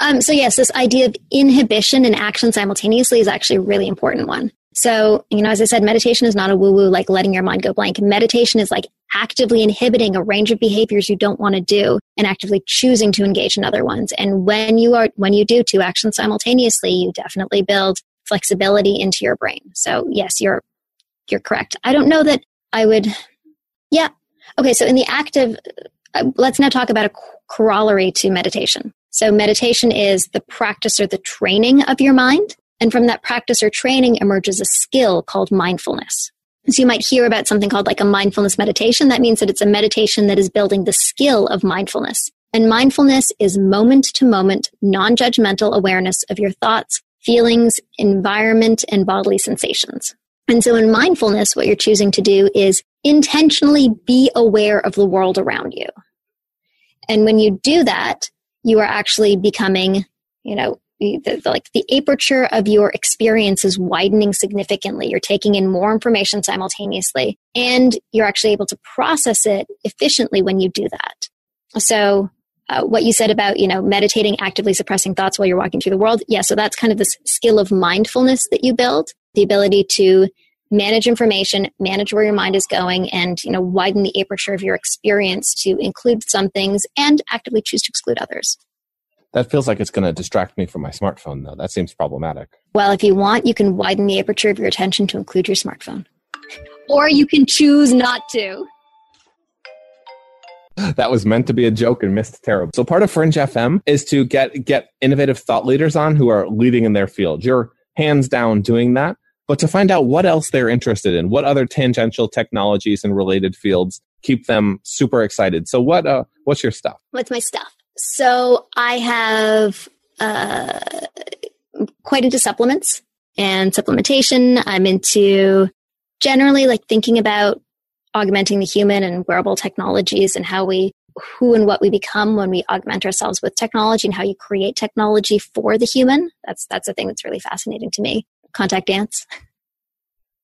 um, so yes, this idea of inhibition and action simultaneously is actually a really important one. So, you know, as I said, meditation is not a woo-woo like letting your mind go blank. Meditation is like actively inhibiting a range of behaviors you don't want to do and actively choosing to engage in other ones. And when you are, when you do two actions simultaneously, you definitely build flexibility into your brain. So yes, you're, you're correct. I don't know that I would, yeah. Okay. So in the active, uh, let's now talk about a corollary to meditation. So meditation is the practice or the training of your mind. And from that practice or training emerges a skill called mindfulness. So you might hear about something called like a mindfulness meditation. That means that it's a meditation that is building the skill of mindfulness. And mindfulness is moment-to-moment, non-judgmental awareness of your thoughts, feelings, environment, and bodily sensations. And so in mindfulness, what you're choosing to do is intentionally be aware of the world around you. And when you do that, you are actually becoming, you know, The, the, like the aperture of your experience is widening significantly. You're taking in more information simultaneously, and you're actually able to process it efficiently when you do that. So uh, what you said about, you know, meditating, actively suppressing thoughts while you're walking through the world. Yeah. So that's kind of this skill of mindfulness that you build, the ability to manage information, manage where your mind is going, and, you know, widen the aperture of your experience to include some things and actively choose to exclude others. That feels like it's going to distract me from my smartphone, though. That seems problematic. Well, if you want, you can widen the aperture of your attention to include your smartphone. Or you can choose not to. That was meant to be a joke and missed terribly. So part of Fringe F M is to get, get innovative thought leaders on who are leading in their field. You're hands down doing that. But to find out what else they're interested in, what other tangential technologies and related fields keep them super excited. So what uh, what's your stuff? What's my stuff? So I have uh, quite into supplements and supplementation. I'm into generally like thinking about augmenting the human and wearable technologies and how we, who and what we become when we augment ourselves with technology and how you create technology for the human. That's, that's a thing that's really fascinating to me. Contact dance.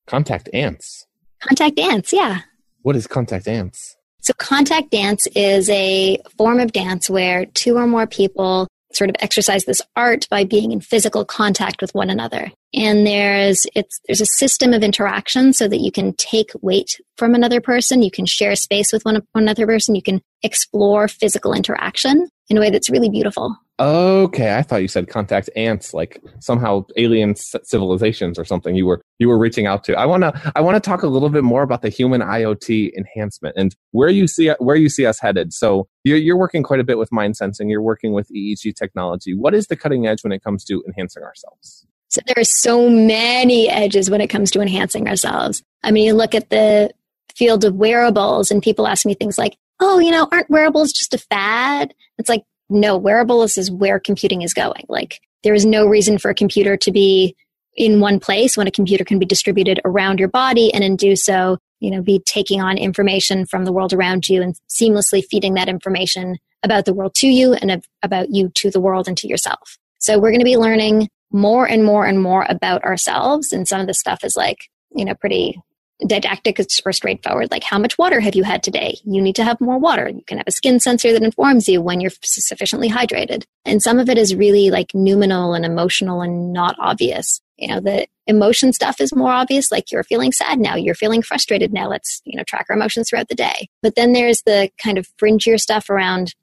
Contact dance. Contact dance. Yeah. What is contact dance? So contact dance is a form of dance where two or more people sort of exercise this art by being in physical contact with one another. And there's it's there's a system of interaction so that you can take weight from another person, you can share space with one, one other person, you can explore physical interaction in a way that's really beautiful. Okay, I thought you said contact ants, like somehow alien civilizations or something. You were you were reaching out to. I wanna I wanna talk a little bit more about the human I O T enhancement and where you see where you see us headed. So you're you're working quite a bit with mind sensing. You're working with E E G technology. What is the cutting edge when it comes to enhancing ourselves? So there are so many edges when it comes to enhancing ourselves. I mean, you look at the field of wearables, and people ask me things like, "Oh, you know, aren't wearables just a fad?" It's like, no, wearables is where computing is going. Like, there is no reason for a computer to be in one place when a computer can be distributed around your body and in do so, you know, be taking on information from the world around you and seamlessly feeding that information about the world to you and about you to the world and to yourself. So we're going to be learning more and more and more about ourselves. And some of the stuff is like, you know, pretty didactic or straightforward, like how much water have you had today? You need to have more water. You can have a skin sensor that informs you when you're sufficiently hydrated. And some of it is really like noumenal and emotional and not obvious. You know, the emotion stuff is more obvious, like you're feeling sad now, you're feeling frustrated now. Let's, you know, track our emotions throughout the day. But then there's the kind of fringier stuff around,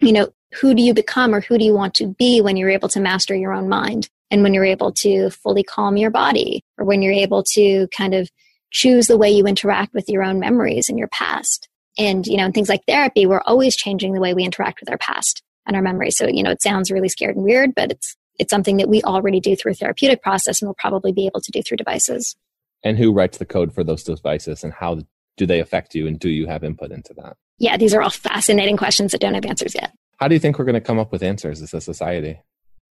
you know, who do you become or who do you want to be when you're able to master your own mind and when you're able to fully calm your body or when you're able to kind of choose the way you interact with your own memories and your past. And, you know, in things like therapy, we're always changing the way we interact with our past and our memories. So, you know, it sounds really scared and weird, but it's it's something that we already do through a therapeutic process and we'll probably be able to do through devices. And who writes the code for those devices and how do they affect you and do you have input into that? Yeah, these are all fascinating questions that don't have answers yet. How do you think we're going to come up with answers as a society?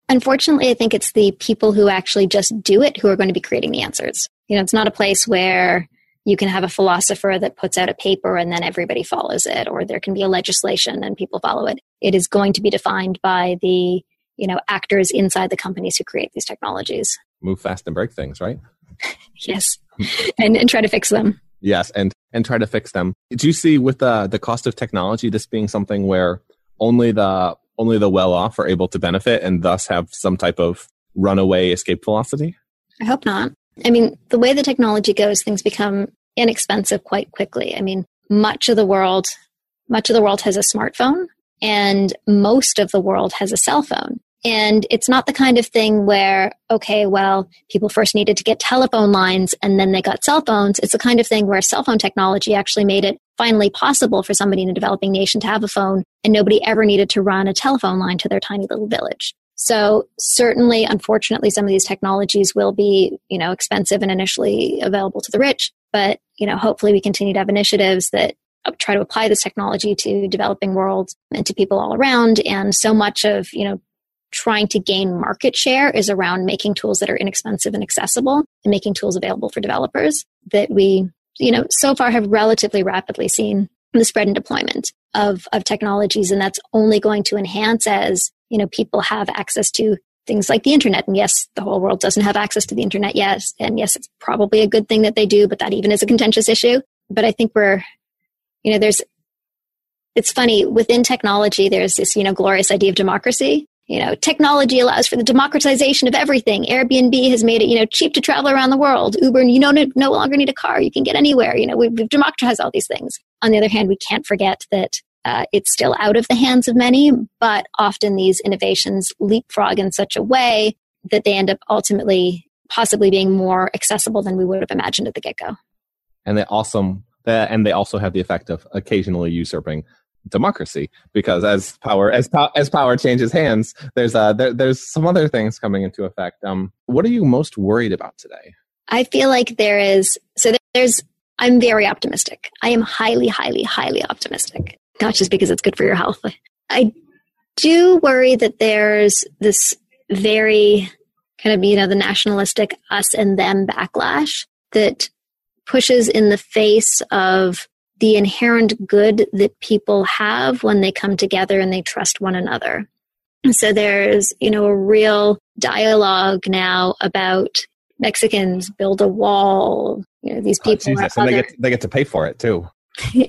Unfortunately, I think it's the people who actually just do it who are going to be creating the answers. You know, it's not a place where you can have a philosopher that puts out a paper and then everybody follows it, or there can be a legislation and people follow it. It is going to be defined by the you know, actors inside the companies who create these technologies. Move fast and break things, right? Yes. and, and try to fix them. Yes. And, and try to fix them. Do you see with the, the cost of technology, this being something where only the, only the well-off are able to benefit and thus have some type of runaway escape velocity? I hope not. I mean, the way the technology goes, things become inexpensive quite quickly. I mean, much of the world, much of the world has a smartphone and most of the world has a cell phone. And it's not the kind of thing where, okay, well, people first needed to get telephone lines and then they got cell phones. It's the kind of thing where cell phone technology actually made it finally possible for somebody in a developing nation to have a phone, and nobody ever needed to run a telephone line to their tiny little village. So certainly, unfortunately, some of these technologies will be, you know, expensive and initially available to the rich. But, you know, hopefully we continue to have initiatives that try to apply this technology to developing worlds and to people all around. And so much of, you know, trying to gain market share is around making tools that are inexpensive and accessible and making tools available for developers that we, you know, so far have relatively rapidly seen the spread and deployment of, of technologies. And that's only going to enhance as, you know, people have access to things like the internet. And yes, the whole world doesn't have access to the internet yet. And yes, it's probably a good thing that they do, but that even is a contentious issue. But I think we're, you know, there's, it's funny, within technology, there's this, you know, glorious idea of democracy. You know, technology allows for the democratization of everything. Airbnb has made it, you know, cheap to travel around the world. Uber, you no, no longer need a car. You can get anywhere. You know, we've democratized all these things. On the other hand, we can't forget that uh, it's still out of the hands of many, but often these innovations leapfrog in such a way that they end up ultimately possibly being more accessible than we would have imagined at the get-go. And they also, and they also have the effect of occasionally usurping democracy, because as power as po- as power changes hands, there's uh there, there's some other things coming into effect. Um, what are you most worried about today? I feel like there is so there's I'm very optimistic. I am highly, highly, highly optimistic. Not just because it's good for your health. I do worry that there's this very kind of, you know, the nationalistic us and them backlash that pushes in the face of the inherent good that people have when they come together and they trust one another. So there's, you know, a real dialogue now about Mexicans build a wall. You know, these people. Oh, Jesus. Are and they get, they get to pay for it too.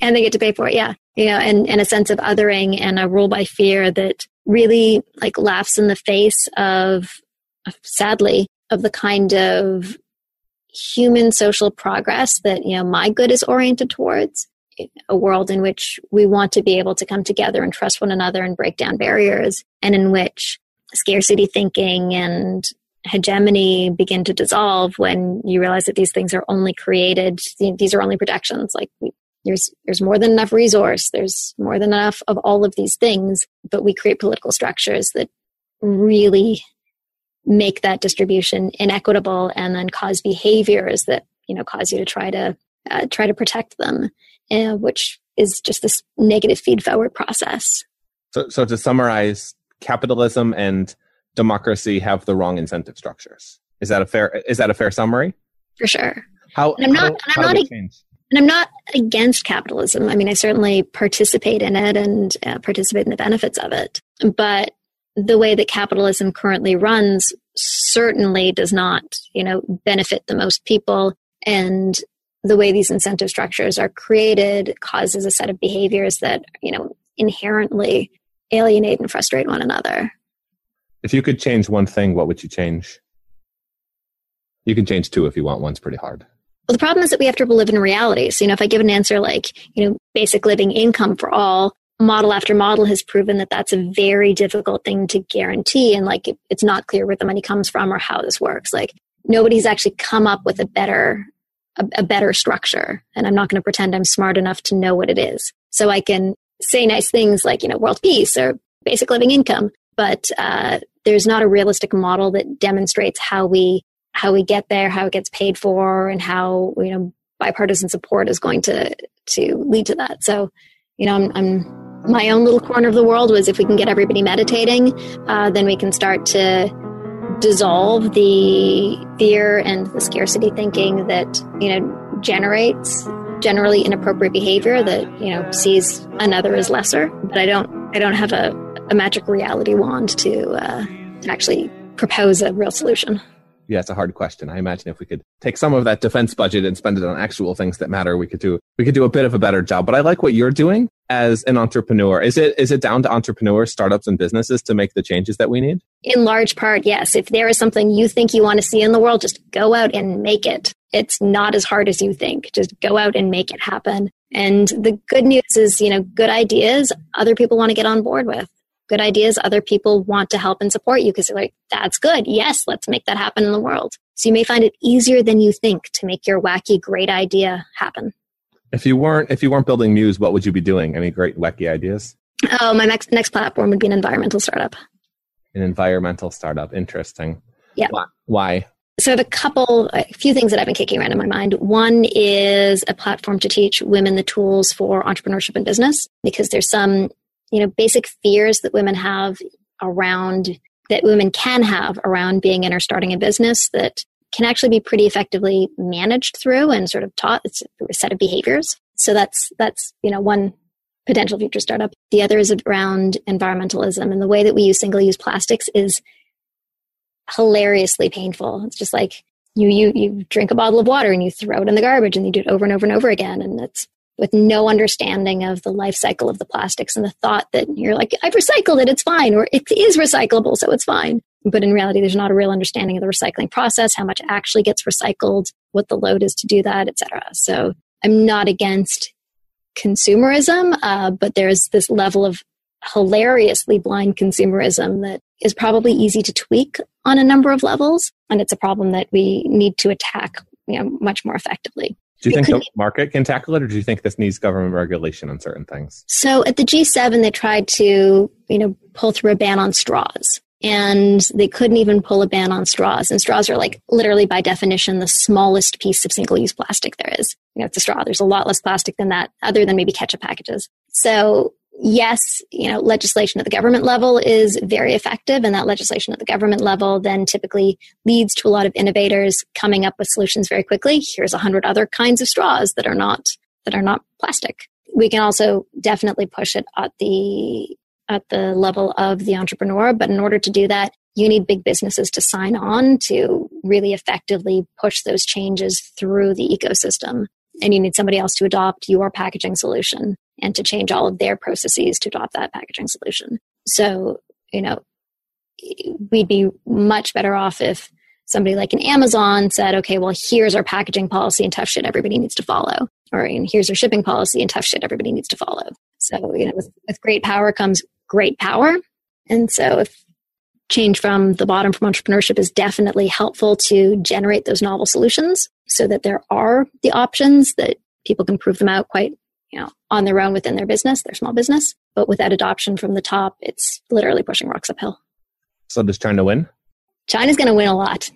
And they get to pay for it, yeah. You know, and, and a sense of othering and a rule by fear that really like laughs in the face of, sadly, of the kind of human social progress that, you know, my good is oriented towards. A world in which we want to be able to come together and trust one another and break down barriers, and in which scarcity thinking and hegemony begin to dissolve when you realize that these things are only created, these are only projections. Like there's there's more than enough resource, there's more than enough of all of these things, but we create political structures that really make that distribution inequitable and then cause behaviors that, you know, cause you to try to uh, try to protect them, uh, which is just this negative feed forward process. So, so to summarize, capitalism and democracy have the wrong incentive structures. Is that a fair, is that a fair summary? For sure. How, and I'm not, how, and I'm not, ag- and I'm not against capitalism. I mean, I certainly participate in it and uh, participate in the benefits of it, but the way that capitalism currently runs certainly does not, you know, benefit the most people. And the way these incentive structures are created causes a set of behaviors that, you know, inherently alienate and frustrate one another. If you could change one thing, what would you change? You can change two if you want. One's pretty hard. Well, the problem is that we have to live in reality. So, you know, if I give an answer like, you know, basic living income for all, model after model has proven that that's a very difficult thing to guarantee. And like, it, it's not clear where the money comes from or how this works. Like nobody's actually come up with a better, a, a better structure. And I'm not going to pretend I'm smart enough to know what it is. So I can say nice things like, you know, world peace or basic living income, but uh, there's not a realistic model that demonstrates how we, how we get there, how it gets paid for, and how, you know, bipartisan support is going to, to lead to that. So, you know, I'm, I'm, my own little corner of the world was if we can get everybody meditating, uh, then we can start to dissolve the fear and the scarcity thinking that, you know, generates generally inappropriate behavior that, you know, sees another as lesser. But I don't, I don't have a, a magic reality wand to, uh, and actually propose a real solution? Yeah, it's a hard question. I imagine if we could take some of that defense budget and spend it on actual things that matter, we could do we could do a bit of a better job. But I like what you're doing as an entrepreneur. Is it is it down to entrepreneurs, startups, and businesses to make the changes that we need? In large part, yes. If there is something you think you want to see in the world, just go out and make it. It's not as hard as you think. Just go out and make it happen. And the good news is, you know, good ideas other people want to get on board with. Good ideas other people want to help and support you because they're like, that's good. Yes, let's make that happen in the world. So you may find it easier than you think to make your wacky, great idea happen. If you weren't, if you weren't building Muse, what would you be doing? Any great wacky ideas? Oh, my next next platform would be an environmental startup. An environmental startup. Interesting. Yeah. Why? So I have a couple, a few things that I've been kicking around in my mind. One is a platform to teach women the tools for entrepreneurship and business, because there's some, you know, basic fears that women have around, that women can have around being in or starting a business that can actually be pretty effectively managed through and sort of taught. It's a set of behaviors. So that's, that's, you know, one potential future startup. The other is around environmentalism, and the way that we use single-use plastics is hilariously painful. It's just like you, you, you drink a bottle of water and you throw it in the garbage and you do it over and over and over again. And it's with no understanding of the life cycle of the plastics and the thought that you're like, I've recycled it, it's fine, or it is recyclable, so it's fine. But in reality, there's not a real understanding of the recycling process, how much actually gets recycled, what the load is to do that, et cetera. So I'm not against consumerism, uh, but there's this level of hilariously blind consumerism that is probably easy to tweak on a number of levels. And it's a problem that we need to attack, you know, much more effectively. Do you think the market can tackle it, or do you think this needs government regulation on certain things? So at the G seven, they tried to, you know, pull through a ban on straws, and they couldn't even pull a ban on straws. And straws are, like, literally by definition the smallest piece of single-use plastic there is. You know, it's a straw. There's a lot less plastic than that, other than maybe ketchup packages. So yes, you know, legislation at the government level is very effective, and that legislation at the government level then typically leads to a lot of innovators coming up with solutions very quickly. Here's a hundred other kinds of straws that are not that are not plastic. We can also definitely push it at the at the level of the entrepreneur, but in order to do that, you need big businesses to sign on to really effectively push those changes through the ecosystem. And you need somebody else to adopt your packaging solution and to change all of their processes to adopt that packaging solution. So, you know, we'd be much better off if somebody like an Amazon said, okay, well, here's our packaging policy and tough shit everybody needs to follow. Or, and here's our shipping policy and tough shit everybody needs to follow. So, you know, with, with great power comes great power. And so if change from the bottom from entrepreneurship is definitely helpful to generate those novel solutions so that there are the options that people can prove them out quite, you know, on their own within their business, their small business. But without adoption from the top, it's literally pushing rocks uphill. So does China win? China's going to win a lot.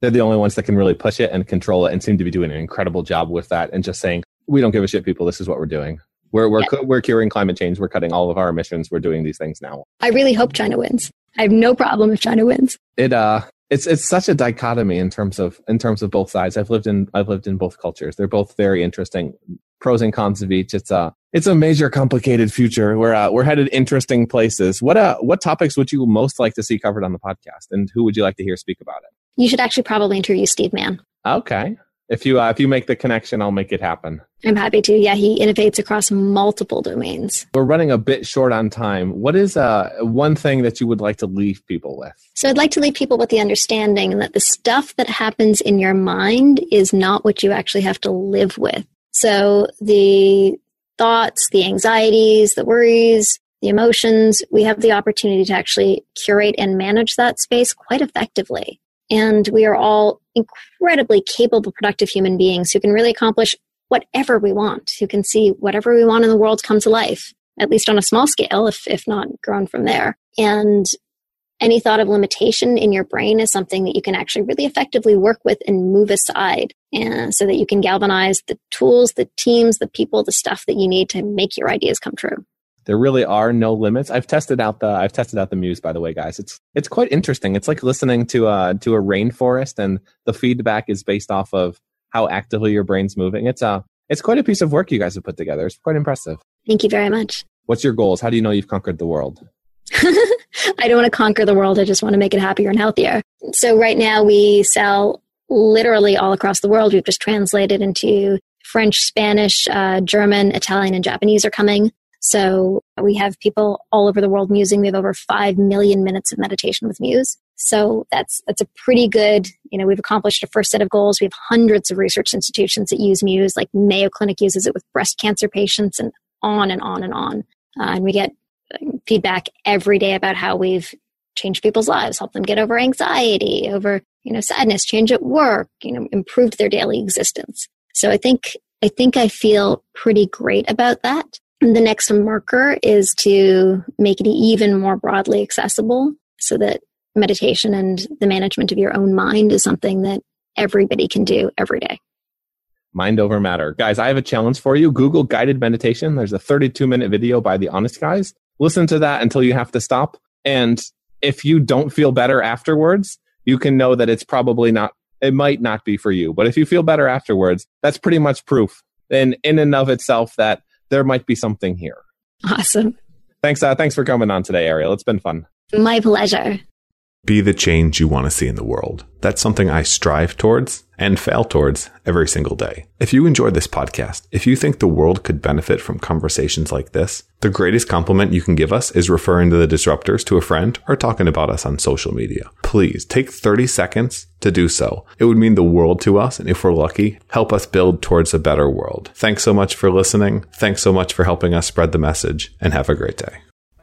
They're the only ones that can really push it and control it, and seem to be doing an incredible job with that and just saying, we don't give a shit, people. This is what we're doing. We're we're, yeah. cu- we're curing climate change. We're cutting all of our emissions. We're doing these things now. I really hope China wins. I have no problem if China wins. It uh, it's it's such a dichotomy in terms of in terms of both sides. I've lived in I've lived in both cultures. They're both very interesting. Pros and cons of each. It's a it's a major complicated future. We're uh, we're headed interesting places. What uh what topics would you most like to see covered on the podcast, and who would you like to hear speak about it? You should actually probably interview Steve Mann. Okay. If you uh, if you make the connection, I'll make it happen. I'm happy to. Yeah, he innovates across multiple domains. We're running a bit short on time. What is uh, one thing that you would like to leave people with? So I'd like to leave people with the understanding that the stuff that happens in your mind is not what you actually have to live with. So the thoughts, the anxieties, the worries, the emotions, we have the opportunity to actually curate and manage that space quite effectively. And we are all incredibly capable, productive human beings who can really accomplish whatever we want, who can see whatever we want in the world come to life, at least on a small scale, if if not grown from there. And any thought of limitation in your brain is something that you can actually really effectively work with and move aside, and so that you can galvanize the tools, the teams, the people, the stuff that you need to make your ideas come true. There really are no limits. I've tested out the I've tested out the Muse, by the way, guys. It's it's quite interesting. It's like listening to uh to a rainforest, and the feedback is based off of how actively your brain's moving. It's uh it's quite a piece of work you guys have put together. It's quite impressive. Thank you very much. What's your goals? How do you know you've conquered the world? I don't want to conquer the world. I just want to make it happier and healthier. So right now we sell literally all across the world. We've just translated into French, Spanish, uh, German, Italian, and Japanese are coming. So we have people all over the world using. We have over five million minutes of meditation with Muse. So that's that's a pretty good, you know, we've accomplished a first set of goals. We have hundreds of research institutions that use Muse, like Mayo Clinic uses it with breast cancer patients and on and on and on. Uh, and we get feedback every day about how we've changed people's lives, helped them get over anxiety, over, you know, sadness, change at work, you know, improved their daily existence. So I think I think I feel pretty great about that. And the next marker is to make it even more broadly accessible so that meditation and the management of your own mind is something that everybody can do every day. Mind over matter. Guys, I have a challenge for you. Google guided meditation. There's a thirty-two minute video by the Honest Guys. Listen to that until you have to stop. And if you don't feel better afterwards, you can know that it's probably not, it might not be for you. But if you feel better afterwards, that's pretty much proof in, in and of itself that there might be something here. Awesome. Thanks. Uh, thanks for coming on today, Ariel. It's been fun. My pleasure. Be the change you want to see in the world. That's something I strive towards and fail towards every single day. If you enjoyed this podcast, if you think the world could benefit from conversations like this, the greatest compliment you can give us is referring to The Disruptors to a friend or talking about us on social media. Please take thirty seconds to do so. It would mean the world to us, and if we're lucky, help us build towards a better world. Thanks so much for listening. Thanks so much for helping us spread the message, and have a great day.